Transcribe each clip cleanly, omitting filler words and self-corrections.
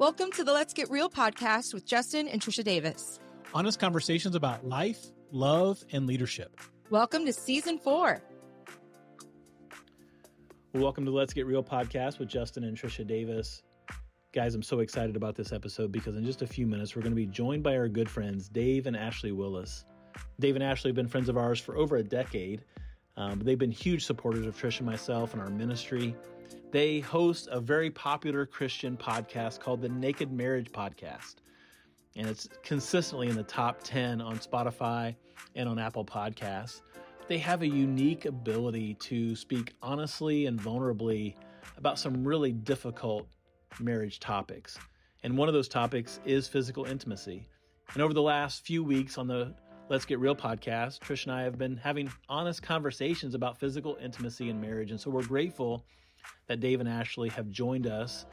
Welcome to the Let's Get Real podcast with Justin and Trisha Davis. Honest conversations about life, love, and leadership. Welcome to season 4. Welcome to Let's Get Real podcast with Justin and Trisha Davis. Guys, I'm so excited about this episode because in just a few minutes, we're going to be joined by our good friends, Dave and Ashley Willis. Dave and Ashley have been friends of ours for over a decade. They've been huge supporters of Trish and myself and our ministry. They host a very popular Christian podcast called The Naked Marriage Podcast. And it's consistently in the top 10 on Spotify and on Apple Podcasts. They have a unique ability to speak honestly and vulnerably about some really difficult marriage topics. And one of those topics is physical intimacy. And over the last few weeks on the Let's Get Real podcast, Trish and I have been having honest conversations about physical intimacy in marriage. And so we're grateful that Dave and Ashley have joined us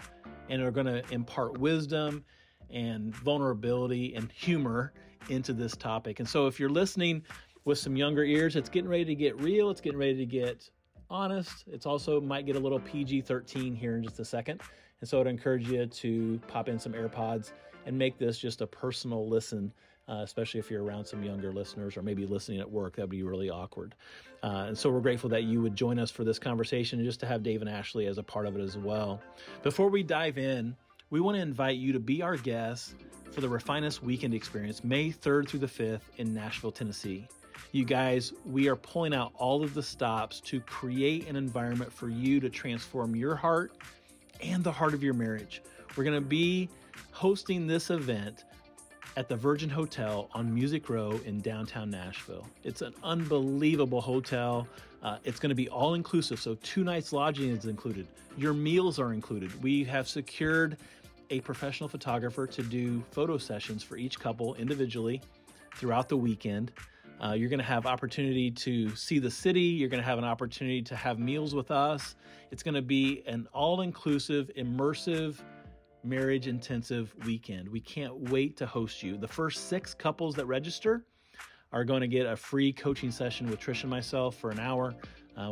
and are going to impart wisdom and vulnerability and humor into this topic. And so if you're listening with some younger ears, it's getting ready to get real. It's getting ready to get honest. It's also might get a little PG-13 here in just a second. And so I'd encourage you to pop in some AirPods and make this just a personal listen. Especially if you're around some younger listeners or maybe listening at work, that'd be really awkward. And so we're grateful that you would join us for this conversation and just to have Dave and Ashley as a part of it as well. Before we dive in, we want to invite you to be our guest for the RefineUs Weekend Experience, May 3rd through the 5th in Nashville, Tennessee. You guys, we are pulling out all of the stops to create an environment for you to transform your heart and the heart of your marriage. We're going to be hosting this event at the Virgin Hotel on Music Row in downtown Nashville. It's an unbelievable hotel. It's going to be all inclusive. So 2 nights lodging is included. Your meals are included. We have secured a professional photographer to do photo sessions for each couple individually throughout the weekend. You're going to have opportunity to see the city. You're going to have an opportunity to have meals with us. It's going to be an all-inclusive, immersive, marriage-intensive weekend. We can't wait to host you. The first 6 couples that register are going to get a free coaching session with Trish and myself for an hour.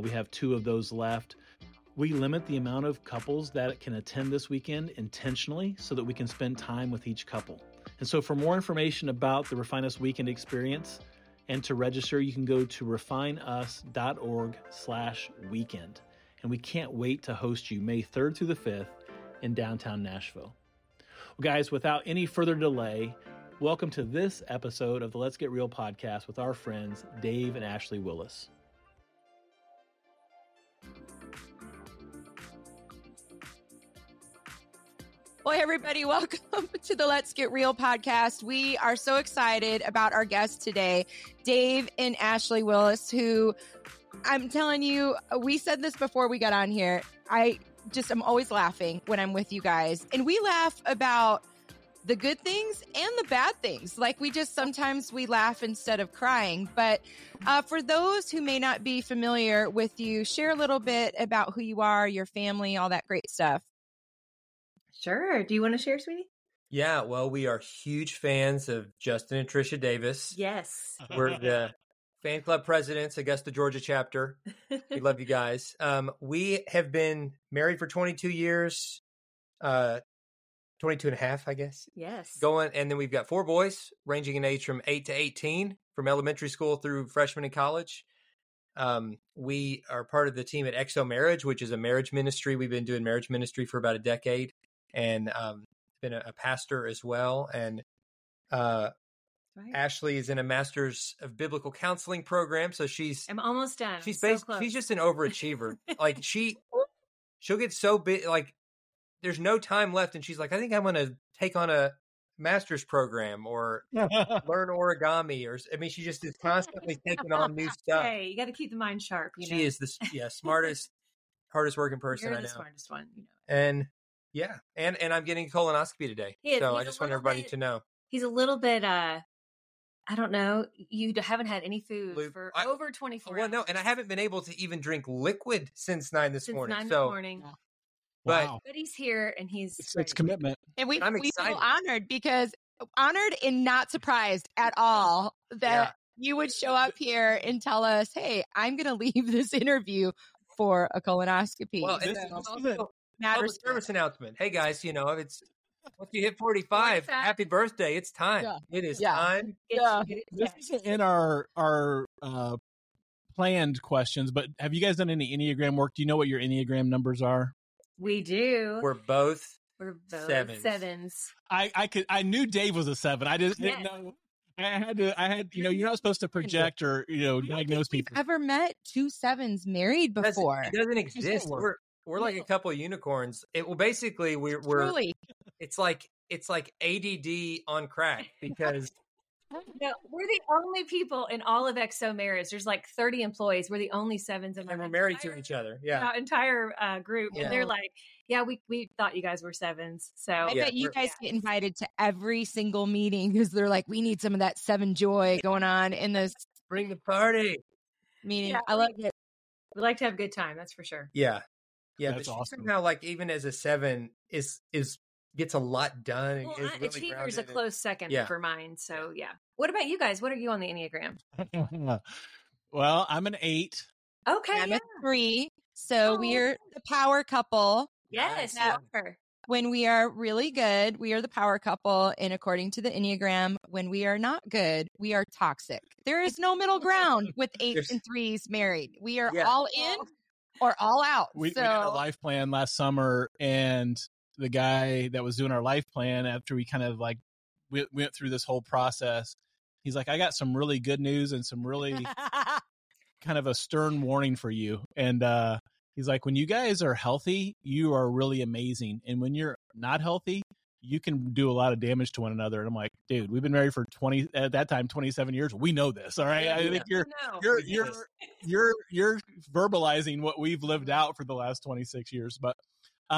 We have 2 of those left. We limit the amount of couples that can attend this weekend intentionally so that we can spend time with each couple. And so for more information about the RefineUs Weekend Experience and to register, you can go to refineus.org/weekend. And we can't wait to host you May 3rd through the 5th in downtown Nashville. Well, guys, without any further delay, welcome to this episode of the Let's Get Real podcast with our friends, Dave and Ashley Willis. Well, hey, everybody, welcome to the Let's Get Real podcast. We are so excited about our guests today, Dave and Ashley Willis, who I'm telling you, we said this before we got on here. I'm always laughing when I'm with you guys. And we laugh about the good things and the bad things. Like sometimes we laugh instead of crying. But for those who may not be familiar with you, share a little bit about who you are, your family, all that great stuff. Sure. Do you want to share, sweetie? Yeah. Well, we are huge fans of Justin and Trisha Davis. Yes. We're the fan club presidents, I guess, the Georgia chapter. We love you guys. We have been married for 22 years, 22 and a half, I guess. Yes. And then we've got 4 boys ranging in age from 8 to 18 from elementary school through freshman in college. We are part of the team at XO Marriage, which is a marriage ministry. We've been doing marriage ministry for about a decade and been a pastor as well. And, right. Ashley is in a master's of biblical counseling program. So I'm almost done. She's she's just an overachiever. Like she'll get so big, like there's no time left. And she's like, I think I'm going to take on a master's program or learn origami she just is constantly taking on new stuff. Hey, you got to keep the mind sharp. She is the smartest, hardest working person I know. Smartest one. You know. And yeah. And I'm getting colonoscopy today. So I just want everybody to know. He's a little bit, I don't know. You haven't had any food for over 24 hours. Well, no, and I haven't been able to even drink liquid since 9 this morning. Wow. But he's here and it's commitment. And we feel honored and not surprised at all that you would show up here and tell us, hey, I'm going to leave this interview for a colonoscopy. Well, this is a public service announcement. Hey guys, it's Once you hit 45, happy birthday. It's time. Yeah. It is time. Yeah. This isn't in our planned questions, but have you guys done any Enneagram work? Do you know what your Enneagram numbers are? We do. We're both sevens. I knew Dave was a seven. I just didn't know. I had, you know, you're not supposed to project or, you know, diagnose people. I've never met two sevens married before. It doesn't exist. We're like a couple of unicorns. It's like ADD on crack because no, we're the only people in all of XO Marriage. There's like 30 employees. We're the only sevens in we're married to each other. Yeah. Our entire group. Yeah. And they're like, we thought you guys were sevens. So I bet you guys get invited to every single meeting because they're like, we need some of that seven joy going on in this. Bring the party. Meaning, yeah, I love it. We like to have a good time. That's for sure. Yeah. Yeah. That's awesome. Somehow, like, even as a seven is gets a lot done. Well, and really Achiever's a close second for mine. So yeah. What about you guys? What are you on the Enneagram? Well, I'm an 8. Okay. I'm a 3. So we're the power couple. Yes. When we are really good, we are the power couple. And according to the Enneagram, when we are not good, we are toxic. There is no middle ground with 8s and 3s married. We are all in or all out. We got a life plan last summer, and the guy that was doing our life plan, after we kind of like went through this whole process, he's like, I got some really good news and some really kind of a stern warning for you. And he's like, when you guys are healthy, you are really amazing. And when you're not healthy, you can do a lot of damage to one another. And I'm like, dude, we've been married for 27 years. We know this. All right. Yeah, I think you're verbalizing what we've lived out for the last 26 years, but so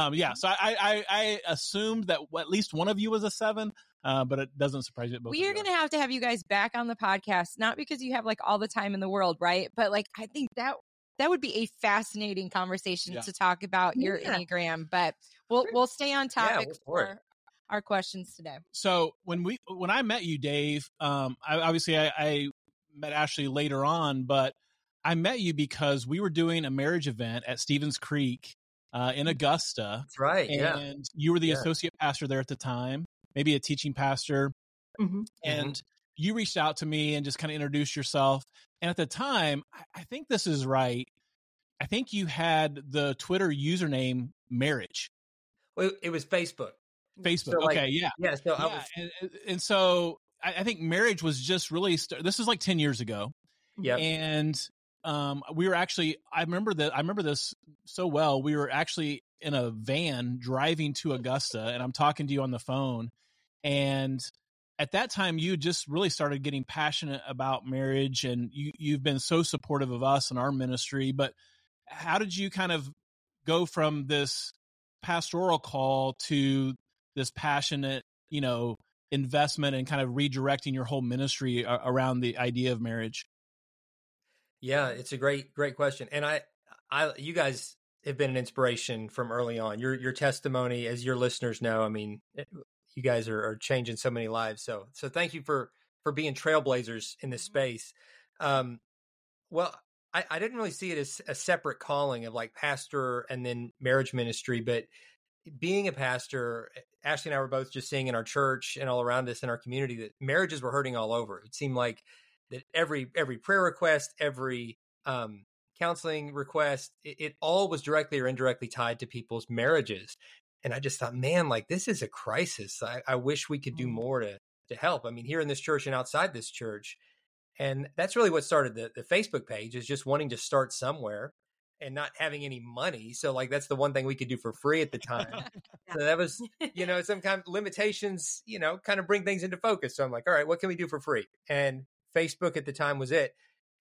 I assumed that at least one of you was a seven, but it doesn't surprise me. We are going to have you guys back on the podcast, not because you have like all the time in the world, right? But like, I think that would be a fascinating conversation to talk about your Enneagram, but we'll stay on topic for our questions today. So when I met you, Dave, I met Ashley later on, but I met you because we were doing a marriage event at Stevens Creek. In Augusta. That's right. And you were the associate pastor there at the time, maybe a teaching pastor. Mm-hmm. And you reached out to me and just kind of introduced yourself. And at the time, I think this is right. I think you had the Twitter username marriage. Well, it was Facebook. Facebook. So okay. Like, yeah. Yeah. So I was. And so I think marriage was just really, this is like 10 years ago. Yeah. And we were actually, I remember this so well. We were actually in a van driving to Augusta, and I'm talking to you on the phone. And at that time, you just really started getting passionate about marriage, and you've been so supportive of us and our ministry. But how did you kind of go from this pastoral call to this passionate, you know, investment and kind of redirecting your whole ministry around the idea of marriage? Yeah, it's a great question. And you guys have been an inspiration from early on. Your testimony, as your listeners know, I mean, you guys are changing so many lives. So thank you for being trailblazers in this space. Well, I didn't really see it as a separate calling of like pastor and then marriage ministry, but being a pastor, Ashley and I were both just seeing in our church and all around us in our community that marriages were hurting all over. It seemed like that every prayer request, every counseling request, it all was directly or indirectly tied to people's marriages. And I just thought, man, like this is a crisis. I wish we could do more to help. I mean, here in this church and outside this church. And that's really what started the Facebook page, is just wanting to start somewhere and not having any money. So like, that's the one thing we could do for free at the time. So that was, you know, some kind of limitations, you know, kind of bring things into focus. So I'm like, all right, what can we do for free? And Facebook at the time was it.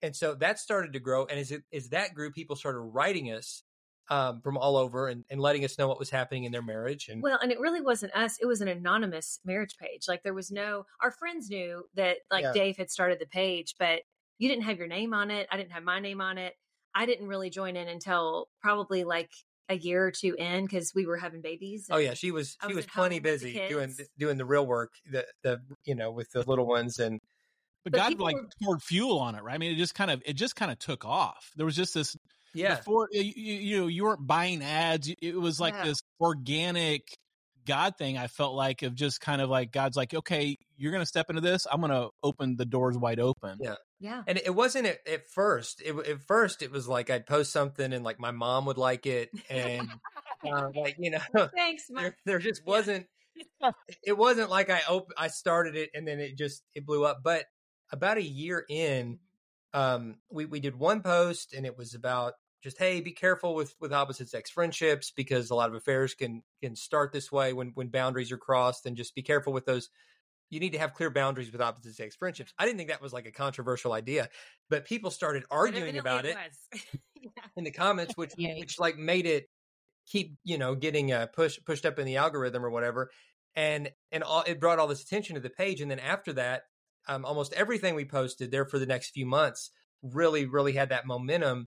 And so that started to grow. And as that grew, people started writing us from all over and letting us know what was happening in their marriage. And well, and it really wasn't us. It was an anonymous marriage page. Like there was no, our friends knew that like Dave had started the page, but you didn't have your name on it. I didn't have my name on it. I didn't really join in until probably like a year or two in, because we were having babies. Oh yeah, she was plenty busy doing the real work, the you know, with the little ones. And But God like poured fuel on it, right? I mean, it just kind of took off. There was just this, before you weren't buying ads. It was like this organic God thing, I felt like, of just kind of like, God's like, okay, you're going to step into this. I'm going to open the doors wide open. Yeah. Yeah. And it wasn't at first. At first, it was like I'd post something and like my mom would like it. And like, you know, thanks, Mom. There just wasn't, it wasn't like I started it and then it blew up. But about a year in, we did one post and it was about just, hey, be careful with opposite sex friendships, because a lot of affairs can start this way when boundaries are crossed, and just be careful with those. You need to have clear boundaries with opposite sex friendships. I didn't think that was like a controversial idea, but people started arguing about it yeah. in the comments, which like made it keep, you know, getting pushed up in the algorithm or whatever. And it brought all this attention to the page. And then after that, almost everything we posted there for the next few months really, really had that momentum.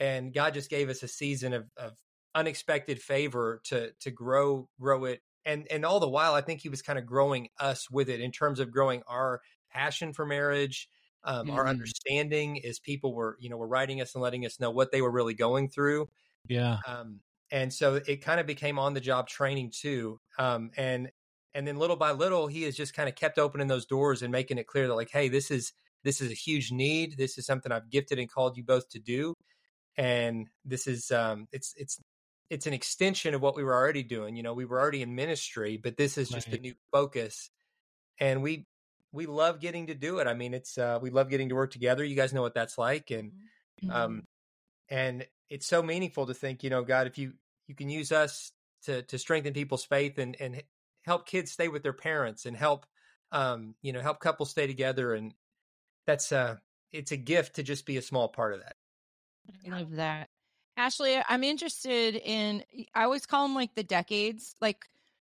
And God just gave us a season of unexpected favor to grow it. And all the while, I think he was kind of growing us with it in terms of growing our passion for marriage, our understanding, as people were writing us and letting us know what they were really going through. Yeah. And so it kind of became on the job training too. And then little by little, he has just kind of kept opening those doors and making it clear that like, hey, this is a huge need. This is something I've gifted and called you both to do. And this is, it's an extension of what we were already doing. You know, we were already in ministry, but this is just a new focus. And we love getting to do it. I mean, it's, we love getting to work together. You guys know what that's like. And, and it's so meaningful to think, you know, God, if you can use us to strengthen people's faith and help kids stay with their parents and help, you know, help couples stay together. And that's it's a gift to just be a small part of that. I love that. Ashley, I'm interested in, I always call them like the decades, like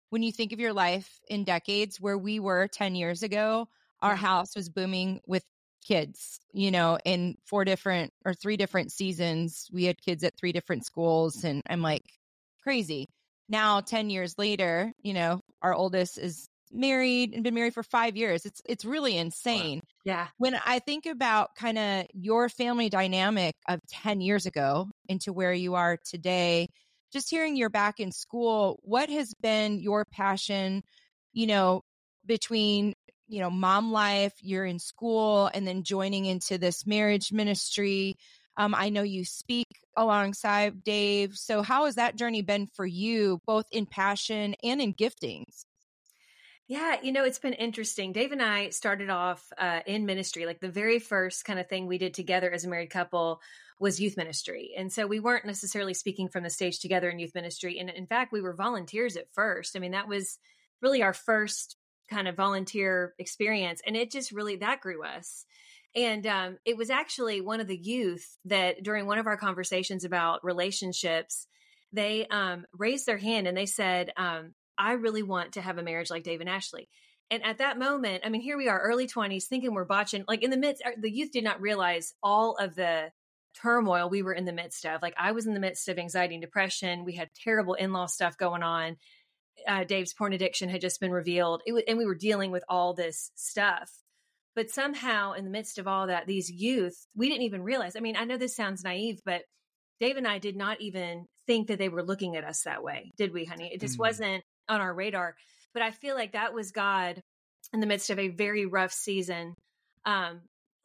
when you think of your life in decades, where we were 10 years ago, our house was booming with kids, you know, in three different seasons. We had kids at three different schools, and I'm like, crazy. Now, 10 years later, you know, our oldest is married and been married for 5 years. It's really insane. Wow. Yeah. When I think about kind of your family dynamic of 10 years ago into where you are today, just hearing you're back in school, what has been your passion, you know, between, you know, mom life, you're in school, and then joining into this marriage ministry? I know you speak alongside Dave. So how has that journey been for you, both in passion and in giftings? Yeah, you know, it's been interesting. Dave and I started off in ministry. Like the very first kind of thing we did together as a married couple was youth ministry. And so we weren't necessarily speaking from the stage together in youth ministry. And in fact, we were volunteers at first. I mean, that was really our first kind of volunteer experience. And it just really, that grew us. And it was actually one of the youth that during one of our conversations about relationships, they raised their hand and they said, I really want to have a marriage like Dave and Ashley. And at that moment, I mean, here we are, early 20s, thinking we're botching, like in the midst, the youth did not realize all of the turmoil we were in the midst of. Like I was in the midst of anxiety and depression. We had terrible in-law stuff going on. Dave's porn addiction had just been revealed. And we were dealing with all this stuff. But somehow in the midst of all that, these youth, we didn't even realize. I mean, I know this sounds naive, but Dave and I did not even think that they were looking at us that way. Did we, honey? It just wasn't on our radar. But I feel like that was God in the midst of a very rough season. A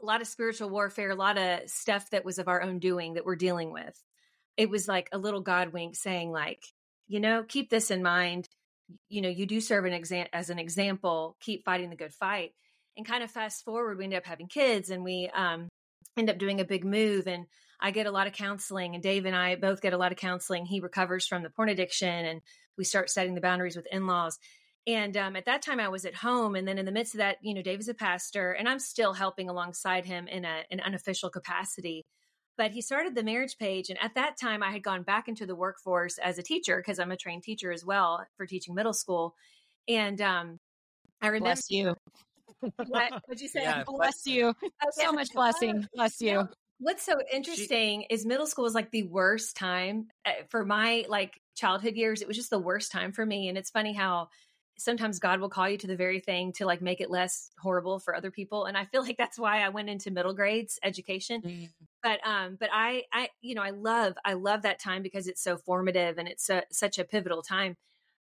lot of spiritual warfare, a lot of stuff that was of our own doing that we're dealing with. It was like a little God wink saying like, you know, keep this in mind. You know, you do serve as an example, keep fighting the good fight. And kind of fast forward, we end up having kids and we end up doing a big move. And I get a lot of counseling, and Dave and I both get a lot of counseling. He recovers from the porn addiction, and we start setting the boundaries with in-laws. And at that time I was at home. And then in the midst of that, you know, Dave is a pastor and I'm still helping alongside him in an unofficial capacity, but he started the marriage page. And at that time I had gone back into the workforce as a teacher, because I'm a trained teacher as well for teaching middle school. And I remember— Bless you. What would you say? Yeah, bless you. Oh, so much blessing. Bless you. What's so interesting is middle school is like the worst time for my like childhood years. It was just the worst time for me. And it's funny how sometimes God will call you to the very thing to like make it less horrible for other people. And I feel like that's why I went into middle grades education. Mm-hmm. But I love that time because it's so formative and it's such a pivotal time.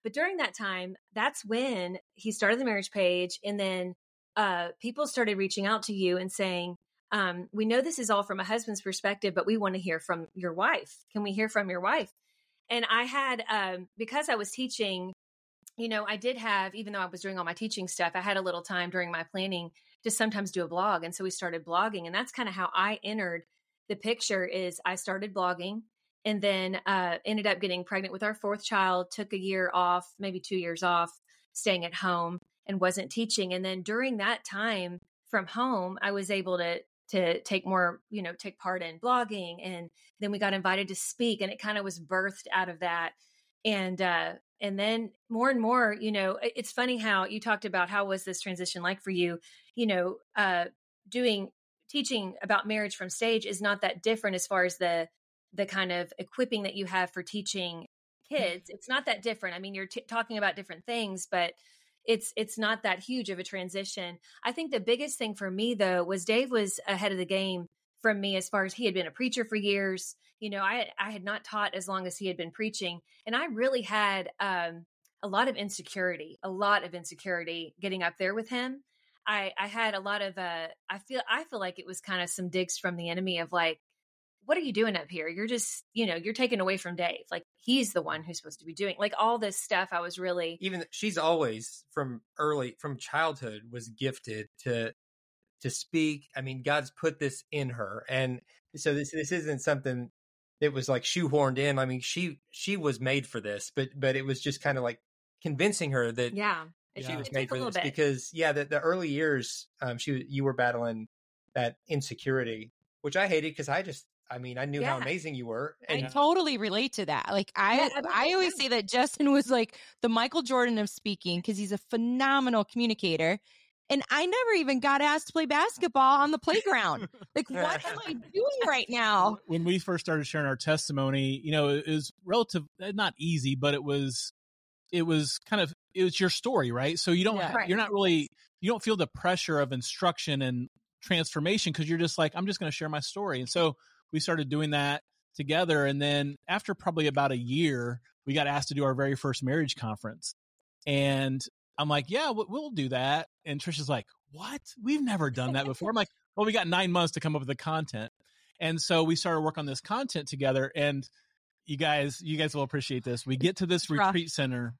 But during that time, that's when he started the marriage page. And then people started reaching out to you and saying, we know this is all from a husband's perspective, but we want to hear from your wife. Can we hear from your wife? And I had, because I was teaching, you know, I did have, even though I was doing all my teaching stuff, I had a little time during my planning to sometimes do a blog. And so we started blogging, and that's kind of how I entered the picture. Is I started blogging and then ended up getting pregnant with our fourth child, took a year off, maybe 2 years off, staying at home and wasn't teaching. And then during that time from home, I was able to take more, you know, take part in blogging. And then we got invited to speak, and it kind of was birthed out of that. And then more and more, you know, it's funny how you talked about how was this transition like for you, you know, doing teaching about marriage from stage is not that different as far as the kind of equipping that you have for teaching kids. It's not that different. I mean, you're talking about different things, but it's not that huge of a transition. I think the biggest thing for me though, was Dave was ahead of the game from me as far as he had been a preacher for years. You know, I had not taught as long as he had been preaching, and I really had a lot of insecurity getting up there with him. I had a lot of, I feel like it was kind of some digs from the enemy of like, what are you doing up here? You're just, you know, you're taken away from Dave. Like, he's the one who's supposed to be doing like all this stuff. I was really, even she's always from childhood was gifted to speak. I mean, God's put this in her. And so this isn't something that was like shoehorned in. I mean, she was made for this, but it was just kind of like convincing her that she was made for this because the early years, you were battling that insecurity, which I hated because I knew how amazing you were. And I totally relate to that. Like I always say that Justin was like the Michael Jordan of speaking because he's a phenomenal communicator. And I never even got asked to play basketball on the playground. Like, what am I doing right now? When we first started sharing our testimony, you know, it was not easy, but it was your story, right? So you don't, you're not really, you don't feel the pressure of instruction and transformation because you're just like, I'm just going to share my story. And so we started doing that together. And then after probably about a year, we got asked to do our very first marriage conference. And I'm like, yeah, we'll do that. And Trisha's like, what? We've never done that before. I'm like, well, we got 9 months to come up with the content. And so we started work on this content together. And you guys will appreciate this. We get to this retreat center.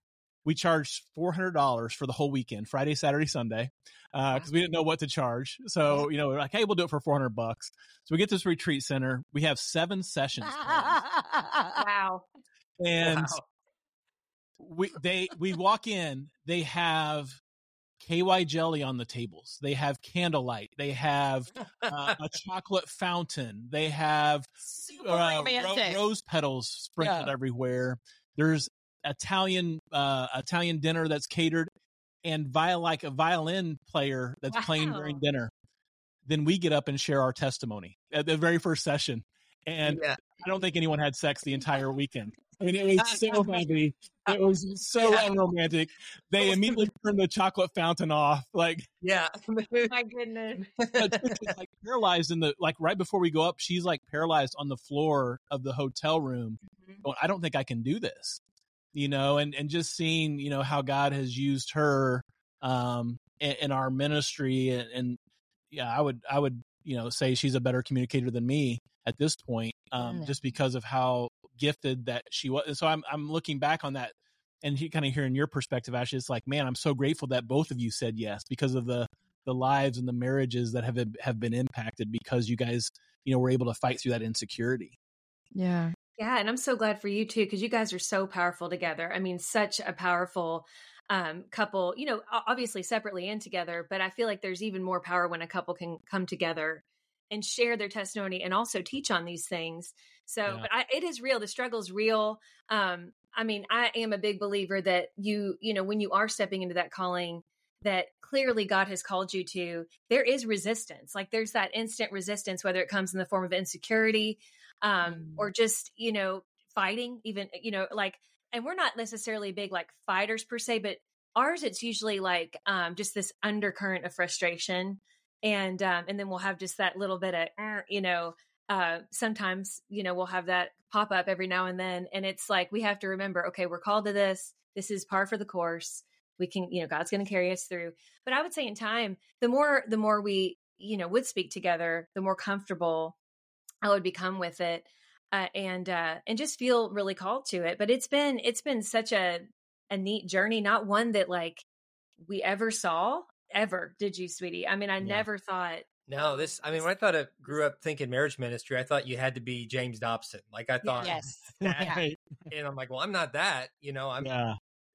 We charged $400 for the whole weekend, Friday, Saturday, Sunday, because we didn't know what to charge. So, you know, we're like, hey, we'll do it for $400. So we get to this retreat center. We have 7 sessions. Wow. And we walk in, they have KY jelly on the tables. They have candlelight. They have a chocolate fountain. They have rose petals sprinkled everywhere. There's Italian dinner that's catered and a violin player that's playing during dinner. Then we get up and share our testimony at the very first session. And I don't think anyone had sex the entire weekend. I mean, it was so heavy. It was so unromantic. They immediately turned the chocolate fountain off. Like, my goodness. Like paralyzed right before we go up, she's like paralyzed on the floor of the hotel room. Mm-hmm. Going, I don't think I can do this, you know, and just seeing, you know, how God has used her, in our ministry. And I would, you know, say she's a better communicator than me at this point, just because of how gifted that she was. So I'm looking back on that and kind of hearing your perspective, Ashley. It's like, man, I'm so grateful that both of you said yes because of the lives and the marriages that have been impacted because you guys, you know, were able to fight through that insecurity. Yeah. Yeah. And I'm so glad for you too, because you guys are so powerful together. I mean, such a powerful couple, you know, obviously separately and together, but I feel like there's even more power when a couple can come together and share their testimony and also teach on these things. So but it is real. The struggle's real. I mean, I am a big believer that you know, when you are stepping into that calling that clearly God has called you to, there is resistance. Like there's that instant resistance, whether it comes in the form of insecurity, or just, you know, fighting even, you know, like, and we're not necessarily big, like fighters per se, but ours, it's usually like, just this undercurrent of frustration. And then we'll have just that little bit of, you know, sometimes, you know, we'll have that pop up every now and then. And it's like, we have to remember, okay, we're called to this. This is par for the course. We can, you know, God's going to carry us through. But I would say in time, the more we, you know, would speak together, the more comfortable I would become with it. And just feel really called to it. But it's been such a neat journey, not one that like we ever saw ever. Did you, sweetie? I mean, I never thought. No, when I thought I grew up thinking marriage ministry, I thought you had to be James Dobson. Like I thought, yes. And I'm like, well, I'm not that, you know,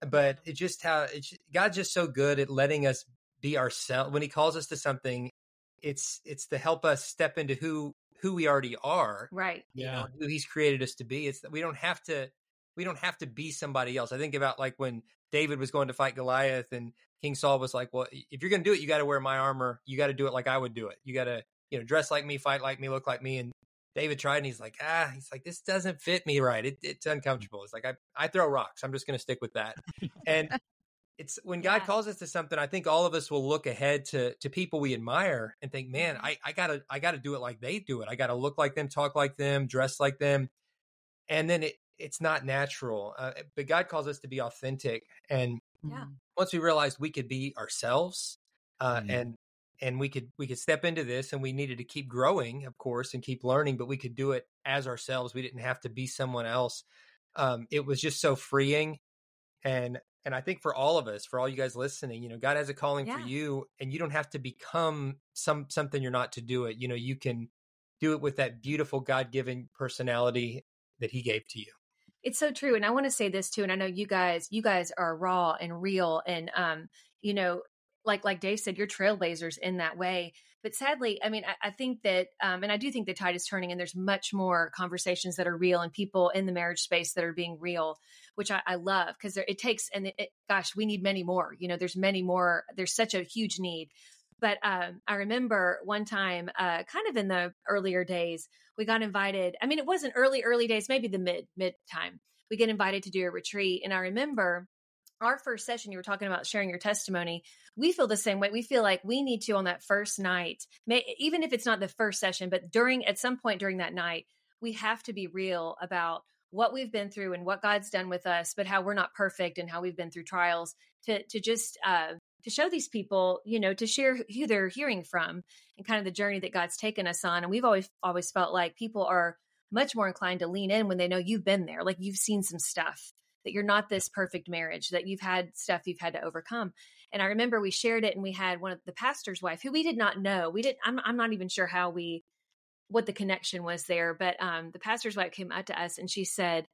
but it's just how God's just so good at letting us be ourselves. When he calls us to something, it's to help us step into who we already are, right? You know, who he's created us to be. It's that we don't have to be somebody else. I think about like when David was going to fight Goliath and King Saul was like, well, if you're going to do it, you got to wear my armor. You got to do it like I would do it. You got to, you know, dress like me, fight like me, look like me. And David tried and he's like, this doesn't fit me right. It's uncomfortable. It's like, I throw rocks. I'm just going to stick with that. And it's when God calls us to something, I think all of us will look ahead to people we admire and think, man, I gotta do it like they do it. I got to look like them, talk like them, dress like them. And then it's not natural. But God calls us to be authentic. And once we realized we could be ourselves, and we could step into this, and we needed to keep growing, of course, and keep learning, but we could do it as ourselves. We didn't have to be someone else. It was just so freeing. And I think for all of us, for all you guys listening, you know, God has a calling for you, and you don't have to become something you're not to do it. You know, you can do it with that beautiful God-given personality that he gave to you. It's so true. And I want to say this too. And I know you guys are raw and real. And, you know, like Dave said, you're trailblazers in that way. But sadly, I mean, I think that, and I do think the tide is turning, and there's much more conversations that are real and people in the marriage space that are being real, which I love, because it takes, gosh, we need many more, you know, there's many more, there's such a huge need. But I remember one time, kind of in the earlier days, we got invited. I mean, it wasn't early days, maybe the mid time. We get invited to do a retreat. And I remember our first session, you were talking about sharing your testimony. We feel the same way. We feel like we need to, on that first night, even if it's not the first session, but at some point during that night, we have to be real about what we've been through and what God's done with us, but how we're not perfect and how we've been through trials to show these people, you know, to share who they're hearing from and kind of the journey that God's taken us on. And we've always felt like people are much more inclined to lean in when they know you've been there, like you've seen some stuff, that you're not this perfect marriage, that you've had stuff you've had to overcome. And I remember we shared it, and we had one of the pastor's wife who we did not know. I'm not even sure what the connection was there, but the pastor's wife came up to us and she said,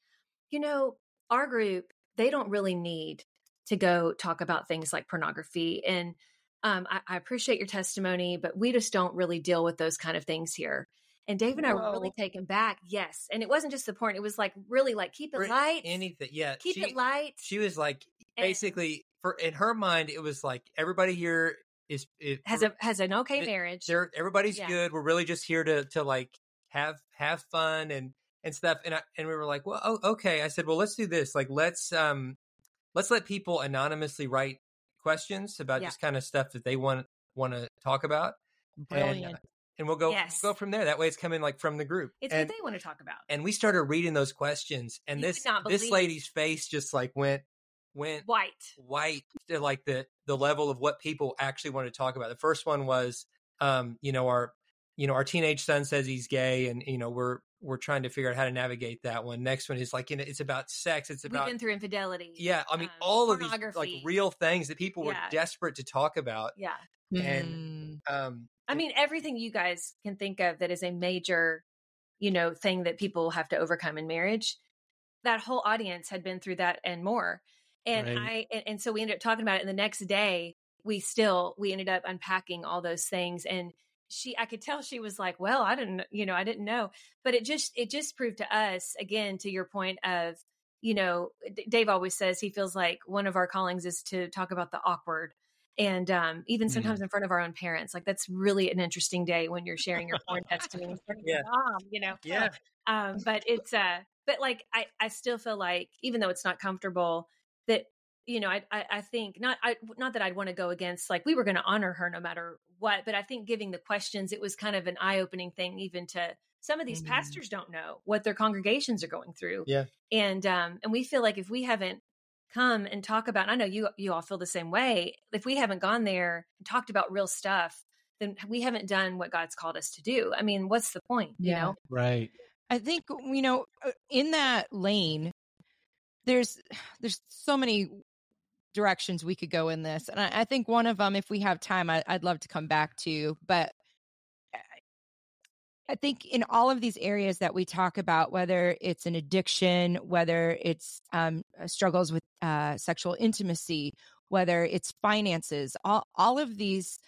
you know, our group, they don't really need to go talk about things like pornography. And I appreciate your testimony, but we just don't really deal with those kind of things here. And Dave and I were really taken back. Yes. And it wasn't just the porn. It was like, really like, keep it light. Anything. Yeah. Keep it light. She was like, basically in her mind, it was like, everybody here has an okay marriage. Everybody's good. We're really just here to like have fun and stuff. And we were like, well, oh, okay. I said, well, let's do this. Like, let's let people anonymously write questions about this kind of stuff that they want to talk about. Brilliant. And we'll go from there. That way it's coming like from the group. It's what they want to talk about. And we started reading those questions, and this lady's face just like went white to like the level of what people actually want to talk about. The first one was, our teenage son says he's gay, and, you know, we're trying to figure out how to navigate that one. Next one is like, you know, it's about sex. It's about, we've been through infidelity. Yeah. I mean, all of these like real things that people were desperate to talk about. Yeah. And, I mean, everything you guys can think of that is a major, you know, thing that people have to overcome in marriage. That whole audience had been through that and more. And so we ended up talking about it. And the next day we ended up unpacking all those things. And I could tell she was like, well, I didn't know, but it just proved to us, again, to your point of, you know, Dave always says he feels like one of our callings is to talk about the awkward. And even sometimes in front of our own parents, like that's really an interesting day when you're sharing your porn testimony in front of your mom, you know? Yeah. But it's, but like, I still feel like, even though it's not comfortable, that you know, I think not that I'd want to go against, like, we were going to honor her no matter what, but I think giving the questions, it was kind of an eye-opening thing, even to some of these pastors don't know what their congregations are going through. Yeah. And we feel like if we haven't come and talk about, and I know you all feel the same way. If we haven't gone there and talked about real stuff, then we haven't done what God's called us to do. I mean, what's the point? Yeah. You know? Right. I think, you know, in that lane, there's so many directions we could go in this. And I think one of them, if we have time, I'd love to come back to, but I think in all of these areas that we talk about, whether it's an addiction, whether it's struggles with sexual intimacy, whether it's finances, all of these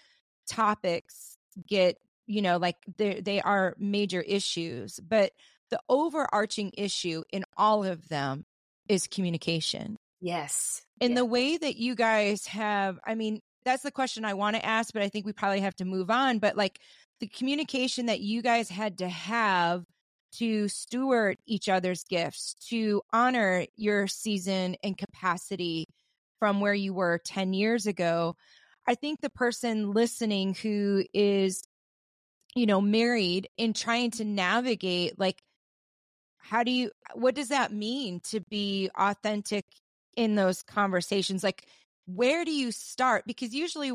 topics get, you know, like they are major issues, but the overarching issue in all of them is communication. Yes. And the way that you guys have, I mean, that's the question I want to ask, but I think we probably have to move on. But like the communication that you guys had to have to steward each other's gifts, to honor your season and capacity from where you were 10 years ago. I think the person listening who is, you know, married and trying to navigate, like, what does that mean to be authentic in those conversations? Like, where do you start? Because usually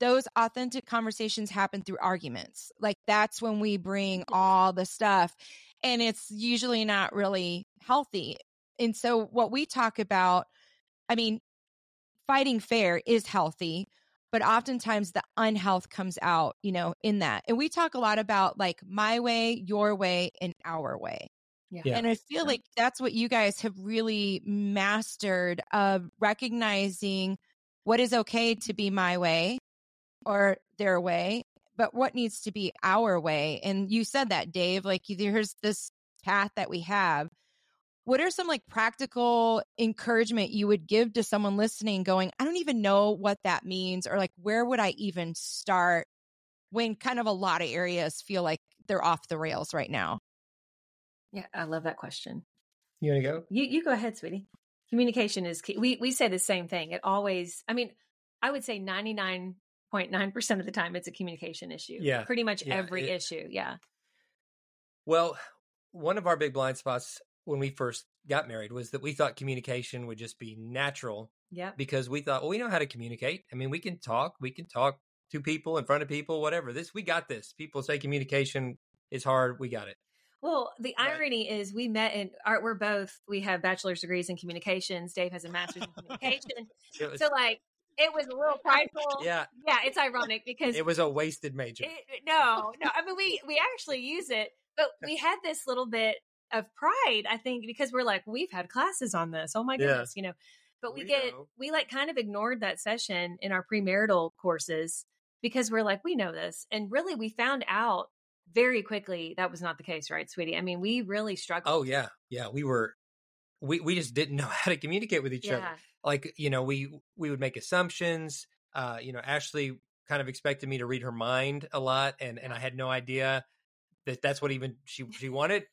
those authentic conversations happen through arguments. Like, that's when we bring all the stuff, and it's usually not really healthy. And so what we talk about, I mean, fighting fair is healthy, but oftentimes the unhealth comes out, you know, in that. And we talk a lot about like my way, your way, and our way. Yeah. Yeah. And I feel like that's what you guys have really mastered, of recognizing what is okay to be my way or their way, but what needs to be our way. And you said that, Dave, like there's this path that we have. What are some like practical encouragement you would give to someone listening going, I don't even know what that means, or like, where would I even start when kind of a lot of areas feel like they're off the rails right now? Yeah, I love that question. You want to go? You go ahead, sweetie. Communication is key. We say the same thing. It always, I mean, I would say 99.9% of the time it's a communication issue. Yeah. Pretty much every issue. Yeah. Well, one of our big blind spots when we first got married was that we thought communication would just be natural. Yeah. Because we thought, well, we know how to communicate. I mean, we can talk to people, in front of people, whatever. We got this. People say communication is hard. We got it. Well, the irony is we met in art. We have bachelor's degrees in communications. Dave has a master's in communication. So like, it was a little prideful. Yeah. Yeah. It's ironic because it was a wasted major. No. I mean, we actually use it, but we had this little bit of pride, I think, because we're like, we've had classes on this. Oh my goodness. Yeah. You know, but we like kind of ignored that session in our premarital courses because we're like, we know this. And really we found out very quickly that was not the case, right, sweetie? I mean, we really struggled. Oh yeah. Yeah. We just didn't know how to communicate with each other. Like, you know, we would make assumptions. You know, Ashley kind of expected me to read her mind a lot, and I had no idea that that's what even she wanted.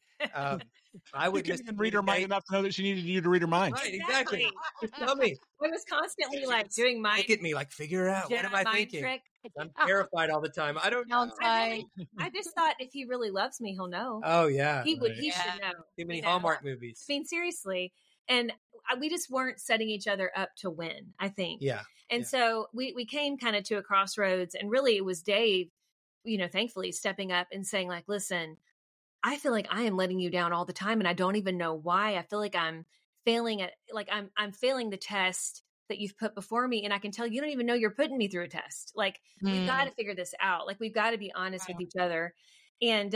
I would just read her mind enough to know that she needed you to read her mind. Right, exactly. Tell me. I was constantly like doing my look at me, like figure out what am I thinking. Trick. I'm terrified all the time. I don't know. I just thought if he really loves me, he'll know. Oh yeah, he would. Right. He should know. Too many Hallmark movies. I mean, seriously, and we just weren't setting each other up to win, I think. Yeah. And so we came kind of to a crossroads, and really it was Dave, you know, thankfully stepping up and saying like, listen, I feel like I am letting you down all the time and I don't even know why. I feel like I'm failing at, like I'm failing the test that you've put before me. And I can tell you don't even know you're putting me through a test. Like we've got to figure this out. Like we've got to be honest with each other. And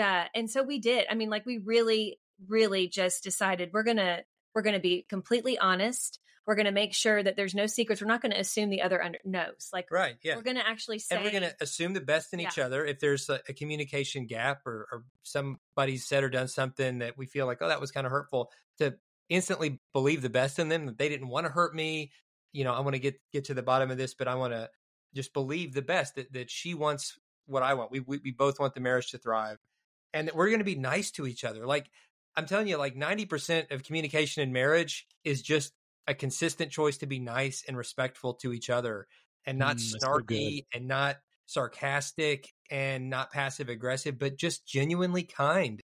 so we did. I mean, like we really, really just decided we're going to be completely honest. We're going to make sure that there's no secrets. We're not going to assume the other knows. Like, right. Yeah. We're going to actually say, and we're going to assume the best in each other. If there's a communication gap or somebody's said or done something that we feel like, oh, that was kind of hurtful, to instantly believe the best in them, that they didn't want to hurt me. You know, I want to get to the bottom of this, but I want to just believe the best that she wants what I want. We both want the marriage to thrive, and that we're going to be nice to each other. Like, I'm telling you, like 90% of communication in marriage is just a consistent choice to be nice and respectful to each other and not snarky and not sarcastic and not passive aggressive, but just genuinely kind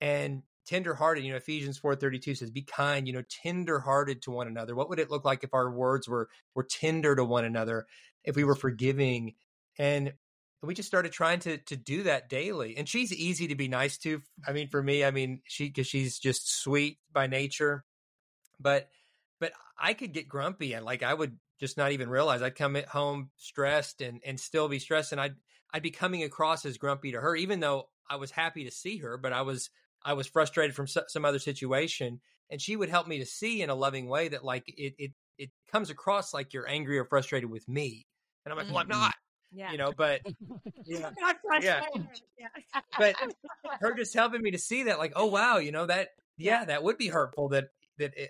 and tenderhearted. You know, Ephesians 4:32 says, be kind, you know, tenderhearted to one another. What would it look like if our words were tender to one another, if we were forgiving? And we just started trying to do that daily. And she's easy to be nice to. I mean, for me, I mean, because she's just sweet by nature, but I could get grumpy and like, I would just not even realize I'd come home stressed and still be stressed. And I'd be coming across as grumpy to her, even though I was happy to see her, but I was frustrated from some other situation. And she would help me to see in a loving way that like, it comes across like you're angry or frustrated with me. And I'm like, well, I'm not. Yeah. You know, but yeah. Yeah. But her just helping me to see that, like, oh wow, you know that, yeah, that would be hurtful that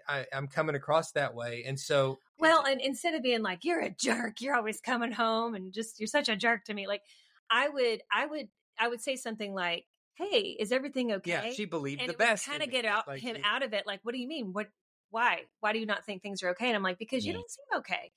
I'm coming across that way, and so well, and instead of being like you're a jerk, you're always coming home, and just you're such a jerk to me, like I would say something like, hey, is everything okay? Yeah, she believed and the best. Kind of get out like, him out of it, like, what do you mean? Why do you not think things are okay? And I'm like, because you don't seem okay.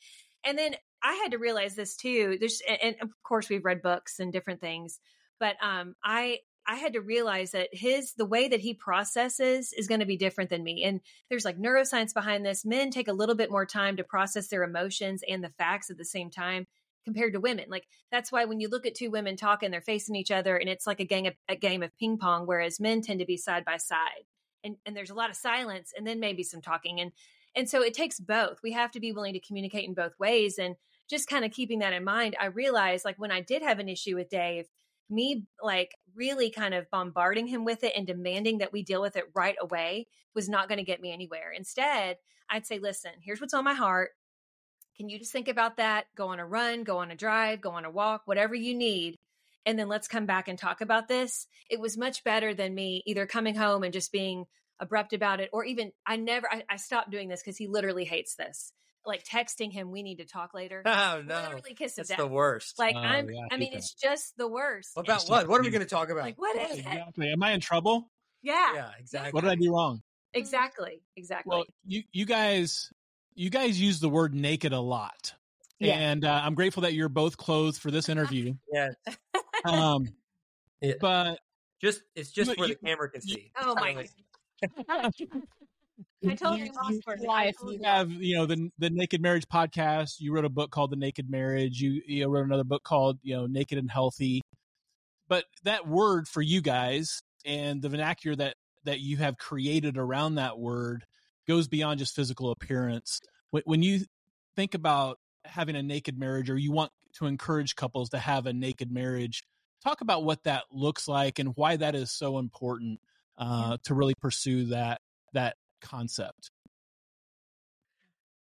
And then I had to realize this too. And of course we've read books and different things, but I had to realize that the way that he processes is going to be different than me. And there's like neuroscience behind this. Men take a little bit more time to process their emotions and the facts at the same time compared to women. Like that's why when you look at two women talking, they're facing each other and it's like a game of ping pong, whereas men tend to be side by side and there's a lot of silence and then maybe some talking. And so it takes both. We have to be willing to communicate in both ways. And just kind of keeping that in mind, I realized like when I did have an issue with Dave, me like really kind of bombarding him with it and demanding that we deal with it right away was not going to get me anywhere. Instead, I'd say, listen, here's what's on my heart. Can you just think about that? Go on a run, go on a drive, go on a walk, whatever you need. And then let's come back and talk about this. It was much better than me either coming home and just being abrupt about it, or even I stopped doing this because he literally hates this. Like texting him, we need to talk later. Oh no, literally kisses. That's the worst. Like it's just the worst. What about what? What are we going to talk about? Like what is exactly? It? Am I in trouble? Yeah. Yeah. Exactly. What did I do wrong? Exactly. Exactly. Well, you guys use the word naked a lot, yeah. And I'm grateful that you're both clothed for this interview. Yes. Yeah. But it's just where the camera can see. Oh my God. I told you lost for life. You have, you know, the Naked Marriage podcast. You wrote a book called The Naked Marriage. You wrote another book called, you know, Naked and Healthy. But that word for you guys and the vernacular that you have created around that word goes beyond just physical appearance. When you think about having a naked marriage, or you want to encourage couples to have a naked marriage, talk about what that looks like and why that is so important. To really pursue that concept.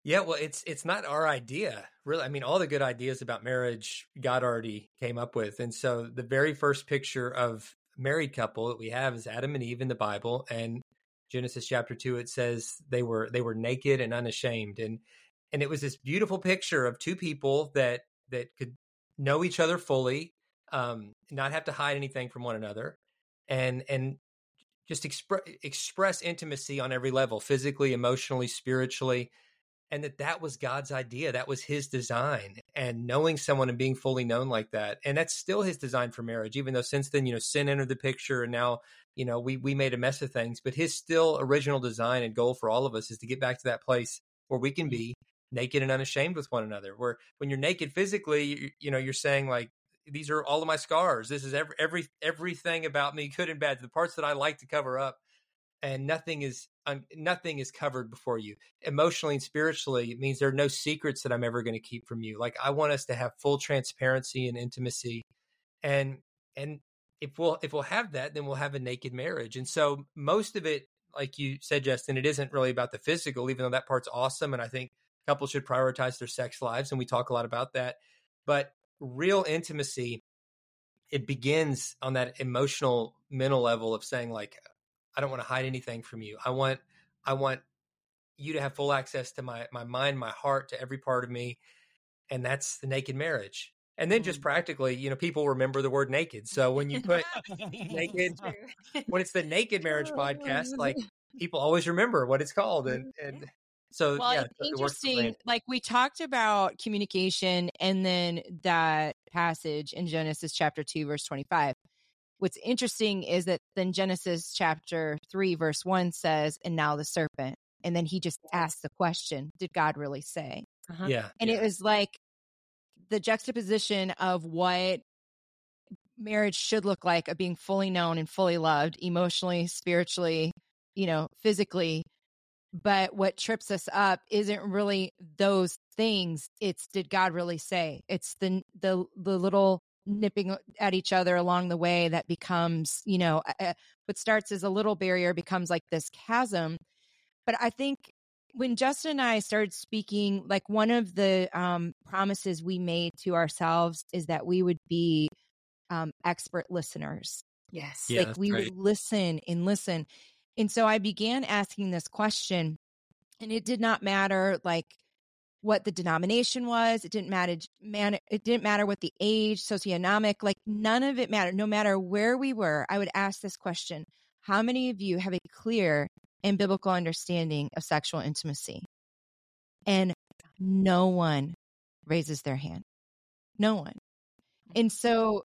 Yeah, well, it's not our idea, really. I mean, all the good ideas about marriage God already came up with. And so the very first picture of married couple that we have is Adam and Eve in the Bible. And Genesis chapter 2, it says they were naked and unashamed. And it was this beautiful picture of two people that could know each other fully, not have to hide anything from one another. And just express intimacy on every level, physically, emotionally, spiritually, and that was God's idea. That was his design, and knowing someone and being fully known like that. And that's still his design for marriage, even though since then, you know, sin entered the picture and now, you know, we made a mess of things, but his still original design and goal for all of us is to get back to that place where we can be naked and unashamed with one another, where when you're naked physically, you know, you're saying like, these are all of my scars. This is everything about me, good and bad, the parts that I like to cover up, and nothing is covered before you. Emotionally and spiritually, it means there are no secrets that I'm ever going to keep from you. Like I want us to have full transparency and intimacy, and if we'll have that, then we'll have a naked marriage. And so most of it, like you said, Justin, it isn't really about the physical, even though that part's awesome, and I think couples should prioritize their sex lives, and we talk a lot about that, but real intimacy, it begins on that emotional, mental level of saying like, I don't want to hide anything from you. I want you to have full access to my mind, my heart, to every part of me. And that's the naked marriage. And then just practically, you know, people remember the word naked. So when you put naked, when it's the Naked Marriage podcast, like people always remember what it's called. And So well, yeah, it's interesting. Like we talked about communication and then that passage in Genesis chapter 2, verse 25. What's interesting is that then Genesis chapter 3, verse 1 says, and now the serpent. And then he just asked the question, did God really say? Uh-huh. Yeah. And it was like the juxtaposition of what marriage should look like, of being fully known and fully loved emotionally, spiritually, you know, physically. But what trips us up isn't really those things. It's did God really say? It's the little nipping at each other along the way that becomes, you know, what starts as a little barrier becomes like this chasm. But I think when Justin and I started speaking, like one of the promises we made to ourselves is that we would be expert listeners. Yes. Yeah, like we would listen and listen. And so I began asking this question, and it did not matter like what the denomination was. It didn't matter. It didn't matter what the age, socioeconomic, like none of it mattered. No matter where we were, I would ask this question. How many of you have a clear and biblical understanding of sexual intimacy? And no one raises their hand. No one. And so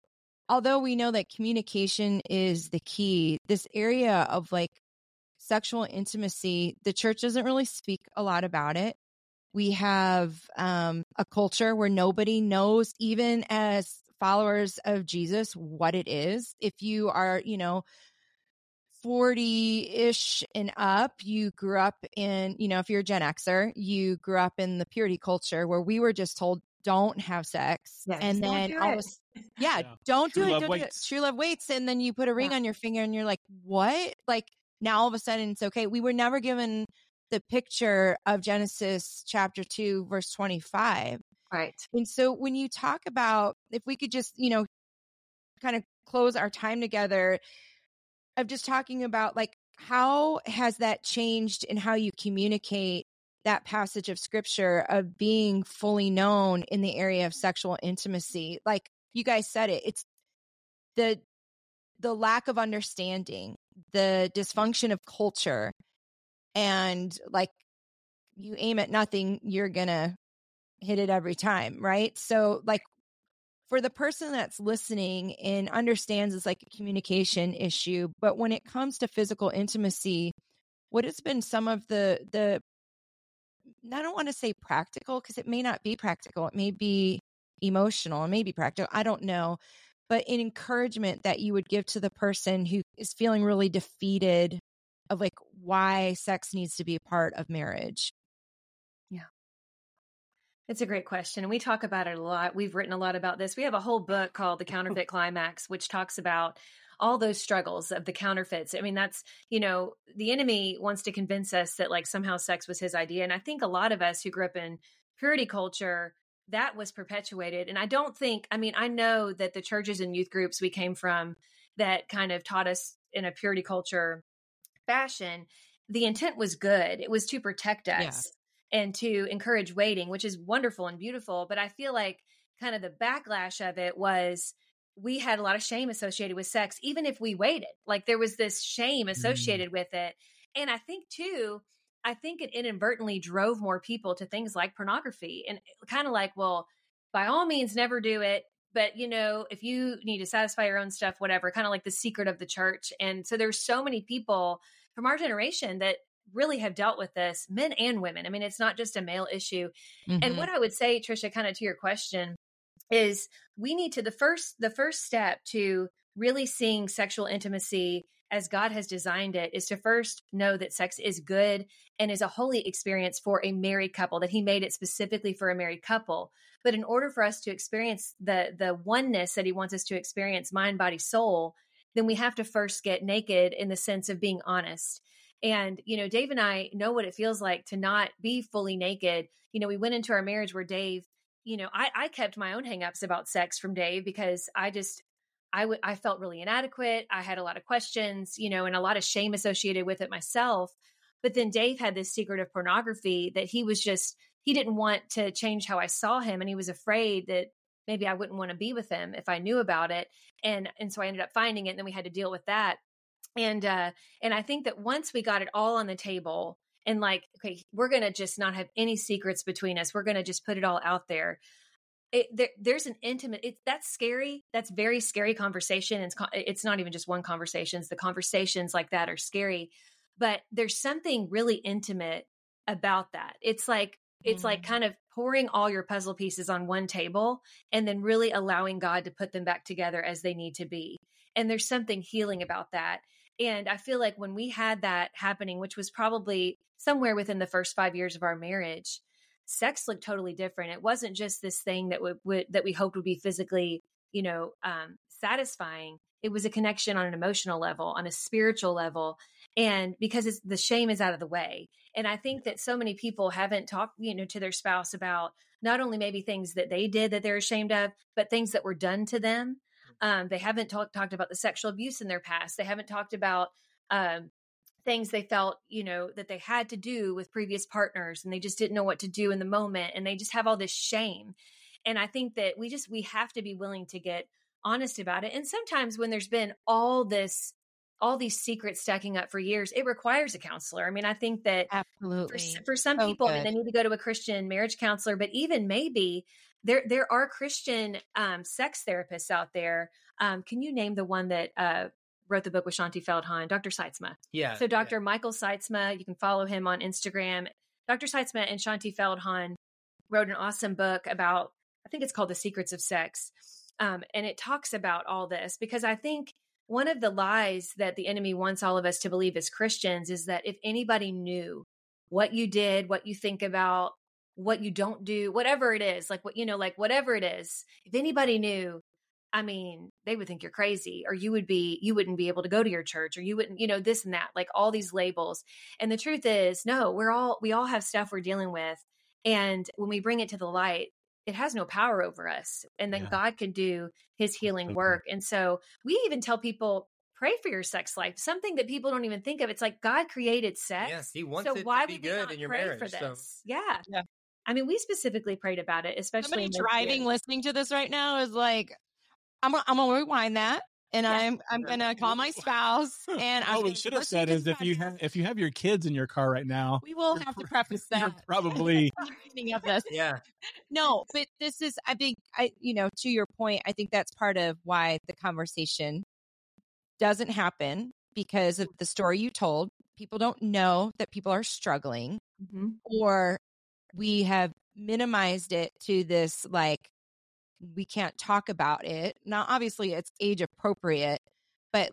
although we know that communication is the key, this area of like sexual intimacy, the church doesn't really speak a lot about it. We have a culture where nobody knows, even as followers of Jesus, what it is. If you are, you know, 40-ish and up, you grew up in, you know, if you're a Gen Xer, you grew up in the purity culture where we were just told, don't have sex. Yes, and then don't do it. True love waits. And then you put a ring on your finger and you're like, what? Like now all of a sudden it's okay. We were never given the picture of Genesis chapter 2, verse 25. Right. And so when you talk about, if we could just, you know, kind of close our time together of just talking about like, how has that changed in how you communicate that passage of scripture of being fully known in the area of sexual intimacy? Like you guys said it, it's the lack of understanding, the dysfunction of culture, and like you aim at nothing, you're going to hit it every time, right? So like for the person that's listening and understands it's like a communication issue, but when it comes to physical intimacy, what has been some of the I don't want to say practical because it may not be practical. It may be emotional. It may be practical. I don't know. But an encouragement that you would give to the person who is feeling really defeated of like why sex needs to be a part of marriage. Yeah. It's a great question. And we talk about it a lot. We've written a lot about this. We have a whole book called The Counterfeit Climax, which talks about all those struggles of the counterfeits. I mean, that's, you know, the enemy wants to convince us that like somehow sex was his idea. And I think a lot of us who grew up in purity culture, that was perpetuated. And I don't think, I mean, I know that the churches and youth groups we came from that kind of taught us in a purity culture fashion, the intent was good. It was to protect us and to encourage waiting, which is wonderful and beautiful. But I feel like kind of the backlash of it was, we had a lot of shame associated with sex, even if we waited. Like there was this shame associated with it. And I think too, I think it inadvertently drove more people to things like pornography and kind of like, well, by all means, never do it. But you know, if you need to satisfy your own stuff, whatever, kind of like the secret of the church. And so there's so many people from our generation that really have dealt with this, men and women. I mean, it's not just a male issue. Mm-hmm. And what I would say, Trisha, kind of to your question, is we need to, the first step to really seeing sexual intimacy as God has designed it is to first know that sex is good and is a holy experience for a married couple, that he made it specifically for a married couple. But in order for us to experience the oneness that he wants us to experience, mind, body, soul, then we have to first get naked in the sense of being honest. And, you know, Dave and I know what it feels like to not be fully naked. You know, we went into our marriage where Dave, you know, I kept my own hangups about sex from Dave because I felt really inadequate. I had a lot of questions, you know, and a lot of shame associated with it myself. But then Dave had this secret of pornography that he didn't want to change how I saw him. And he was afraid that maybe I wouldn't want to be with him if I knew about it. And so I ended up finding it, and then we had to deal with that. And I think that once we got it all on the table and like, okay, we're going to just not have any secrets between us. We're going to just put it all out there. There's an intimate, that's scary. That's very scary conversation. It's not even just one conversation. The conversations like that are scary, but there's something really intimate about that. It's like kind of pouring all your puzzle pieces on one table and then really allowing God to put them back together as they need to be. And there's something healing about that. And I feel like when we had that happening, which was probably somewhere within the first 5 years of our marriage, sex looked totally different. It wasn't just this thing that we hoped would be physically, satisfying. It was a connection on an emotional level, on a spiritual level. And because the shame is out of the way. And I think that so many people haven't talked, to their spouse about not only maybe things that they did that they're ashamed of, but things that were done to them. They haven't talked about the sexual abuse in their past. They haven't talked about things they felt, that they had to do with previous partners and they just didn't know what to do in the moment. And they just have all this shame. And I think that we have to be willing to get honest about it. And sometimes when there's been all these secrets stacking up for years, it requires a counselor. I mean, I think that absolutely for some people, I mean, they need to go to a Christian marriage counselor, but even maybe there are Christian sex therapists out there. Can you name the one that wrote the book with Shanti Feldhahn, Dr. Seitzman? Yeah. So Dr. Michael Seitzman, you can follow him on Instagram. Dr. Seitzman and Shanti Feldhahn wrote an awesome book about, I think it's called The Secrets of Sex. And it talks about all this because I think one of the lies that the enemy wants all of us to believe as Christians is that if anybody knew what you did, what you think about, what you don't do, whatever it is, whatever it is, if anybody knew, I mean, they would think you're crazy or you wouldn't be able to go to your church or you wouldn't, this and that, like all these labels. And the truth is, no, we all have stuff we're dealing with. And when we bring it to the light, it has no power over us. And then God can do his healing work. And so we even tell people, pray for your sex life, something that people don't even think of. It's like God created sex. Yes, he wants so it why to be good in your marriage. For this? So. Yeah. I mean, we specifically prayed about it, especially somebody driving, listening to this right now is like, I'm going to rewind that. And I'm going to call my spouse. And I we should have said is if you have your kids in your car right now, we will have to preface that. Probably. Of this. Yeah. No, but this is, I think, to your point, I think that's part of why the conversation doesn't happen because of the story you told. People don't know that people are struggling or we have minimized it to this, we can't talk about it. Now, obviously it's age appropriate, but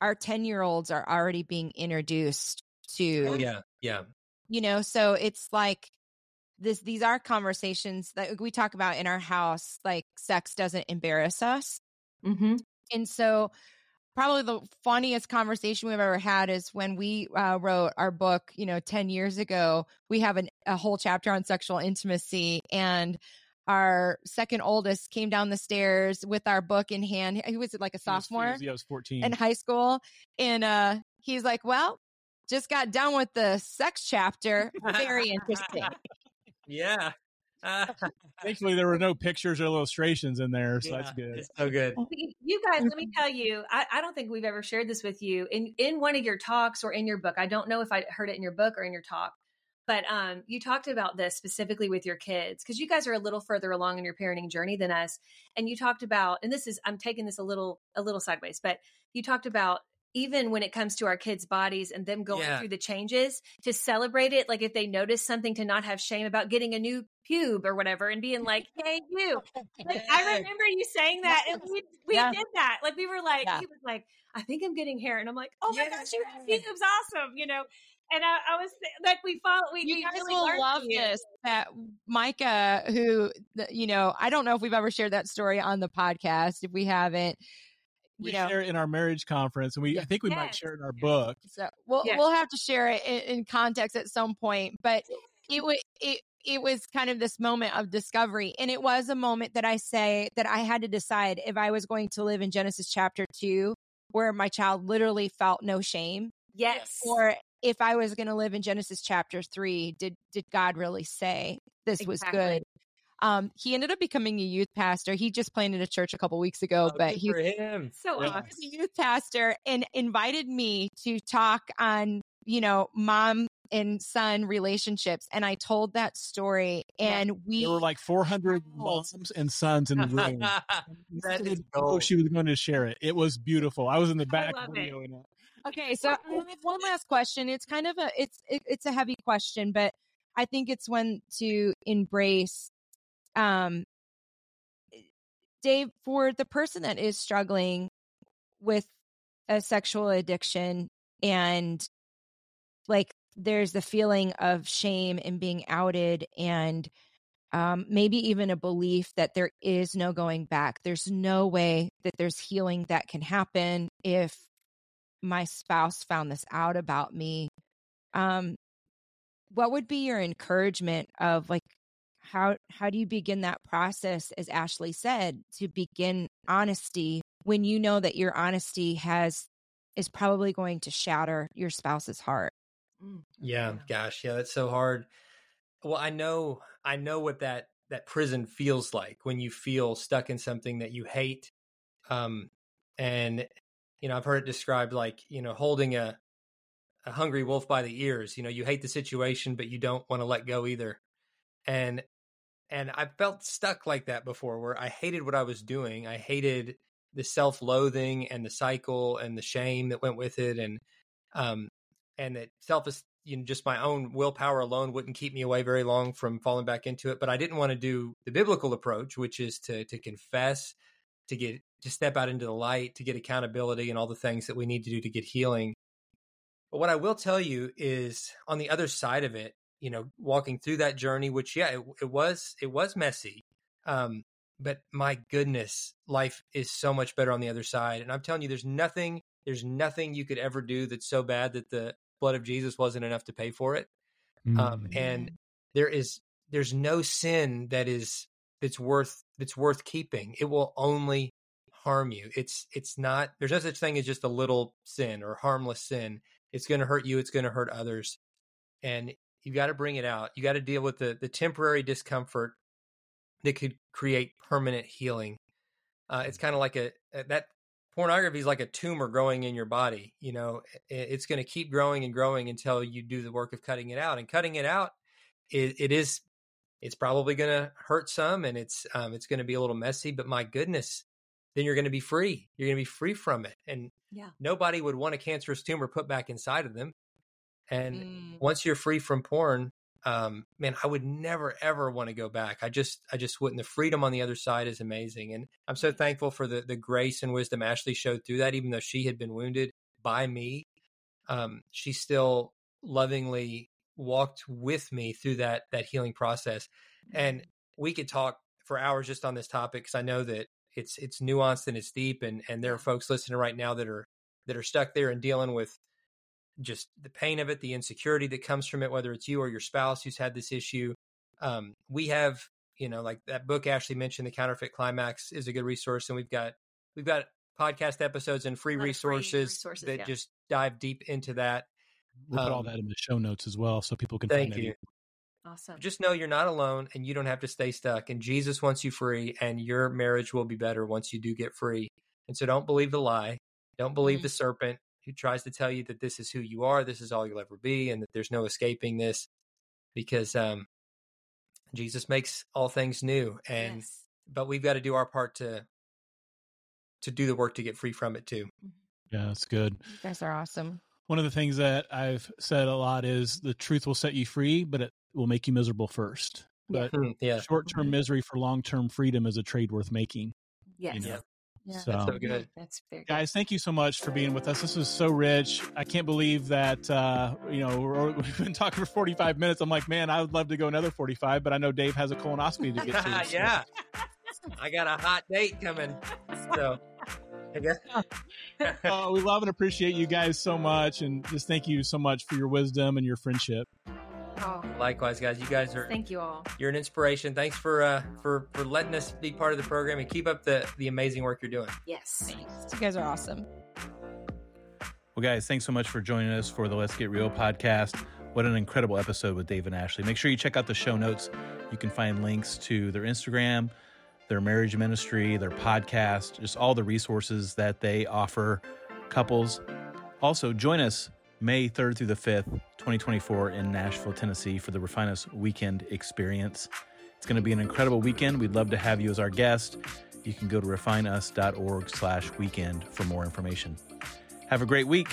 our 10-year-olds are already being introduced to, so it's these are conversations that we talk about in our house, sex doesn't embarrass us. Mm-hmm. And so probably the funniest conversation we've ever had is when we wrote our book, 10 years ago, we have a whole chapter on sexual intimacy and our second oldest came down the stairs with our book in hand. He was a sophomore. He was 14 in high school. And he's like, well, just got done with the sex chapter. Very interesting. Yeah. Thankfully, there were no pictures or illustrations in there. So that's good. It's so good. You guys, let me tell you, I don't think we've ever shared this with you in one of your talks or in your book. I don't know if I heard it in your book or in your talk. But you talked about this specifically with your kids because you guys are a little further along in your parenting journey than us. And you talked about, and this is, I'm taking this a little sideways, but you talked about even when it comes to our kids' bodies and them going through the changes to celebrate it. Like if they notice something to not have shame about getting a new pube or whatever and being like, hey, you, I remember you saying that. And we did that. Like we were like, he was like, I think I'm getting hair. And I'm like, oh my gosh, you have pubes. Awesome. And I was like, you guys really will love this, that Micah, who, I don't know if we've ever shared that story on the podcast. If we haven't, we share it in our marriage conference and I think we might share it in our book. So we'll have to share it in context at some point, but it was kind of this moment of discovery. And it was a moment that I say that I had to decide if I was going to live in Genesis chapter 2, where my child literally felt no shame. Yes. Or if I was going to live in Genesis chapter 3, did God really say this was good? He ended up becoming a youth pastor. He just planted a church a couple weeks ago, but he's so awesome. He was a youth pastor and invited me to talk on you know, mom and son relationships. And I told that story, and we were like 400 moms and sons in the room. She was going to share it. It was beautiful. I was in the back. Okay. So I have one last question. It's kind of it's a heavy question, but I think it's one to embrace. Dave, for the person that is struggling with a sexual addiction and like there's the feeling of shame and being outed and maybe even a belief that there is no going back. There's no way that there's healing that can happen if my spouse found this out about me. What would be your encouragement of like, how do you begin that process, as Ashley said, to begin honesty when you know that your honesty is probably going to shatter your spouse's heart? Yeah. Gosh. Yeah. That's so hard. Well, I know what that prison feels like when you feel stuck in something that you hate. And, you know, I've heard it described like, you know, holding a hungry wolf by the ears. You know, you hate the situation, but you don't want to let go either. And I felt stuck like that before, where I hated what I was doing. I hated the self-loathing and the cycle and the shame that went with it. And that you know, just my own willpower alone wouldn't keep me away very long from falling back into it. But I didn't want to do the biblical approach, which is to confess, to step out into the light, to get accountability and all the things that we need to do to get healing. But what I will tell you is, on the other side of it, you know, walking through that journey, which, yeah, it was messy. But my goodness, life is so much better on the other side. And I'm telling you, there's nothing you could ever do that's so bad that the blood of Jesus wasn't enough to pay for it. And there's no sin that's worth keeping. It will only harm you. There's no such thing as just a little sin or harmless sin. It's going to hurt you. It's going to hurt others. And you got to bring it out. You got to deal with the temporary discomfort that could create permanent healing. It's kind of like that pornography is like a tumor growing in your body. You know, it's going to keep growing and growing until you do the work of cutting it out. And cutting it out, it's probably going to hurt some, and it's going to be a little messy. But my goodness, then you're going to be free. You're going to be free from it. And nobody would want a cancerous tumor put back inside of them. And once you're free from porn, man, I would never, ever want to go back. I just wouldn't. The freedom on the other side is amazing. And I'm so thankful for the grace and wisdom Ashley showed through that. Even though she had been wounded by me, she still lovingly walked with me through that healing process. And we could talk for hours just on this topic, because I know that it's nuanced and it's deep. And there are folks listening right now that are stuck there and dealing with just the pain of it, the insecurity that comes from it, whether it's you or your spouse who's had this issue. We have, you know, like that book Ashley mentioned, The Counterfeit Climax, is a good resource. And we've got podcast episodes and free resources that just dive deep into that. We'll put all that in the show notes as well, so people can find it. Thank you. Awesome. Just know you're not alone, and you don't have to stay stuck. And Jesus wants you free, and your marriage will be better once you do get free. And so don't believe the lie. Don't believe the serpent who tries to tell you that this is who you are, this is all you'll ever be, and that there's no escaping this, because Jesus makes all things new. And but we've got to do our part to do the work to get free from it too. Yeah, that's good. You guys are awesome. One of the things that I've said a lot is the truth will set you free, but it will make you miserable first. But short-term misery for long-term freedom is a trade worth making. Yes. You know? Yeah, so, that's so good. That's very good. Guys, thank you so much for being with us. This was so rich. I can't believe that, you know, we've been talking for 45 minutes. I'm like, man, I would love to go another 45, but I know Dave has a colonoscopy to get to. Yeah. I got a hot date coming. So, we love and appreciate you guys so much. And just thank you so much for your wisdom and your friendship. Oh. Likewise, guys. You guys are. Thank you all. You're an inspiration. Thanks for letting us be part of the program, and keep up the amazing work you're doing. Yes, thanks. You guys are awesome. Well, guys, thanks so much for joining us for the Let's Get Real podcast. What an incredible episode with Dave and Ashley. Make sure you check out the show notes. You can find links to their Instagram, their marriage ministry, their podcast, just all the resources that they offer couples. Also, join us May 3rd through the 5th, 2024 in Nashville, Tennessee for the RefineUs Weekend Experience. It's going to be an incredible weekend. We'd love to have you as our guest. You can go to refineus.org/weekend for more information. Have a great week.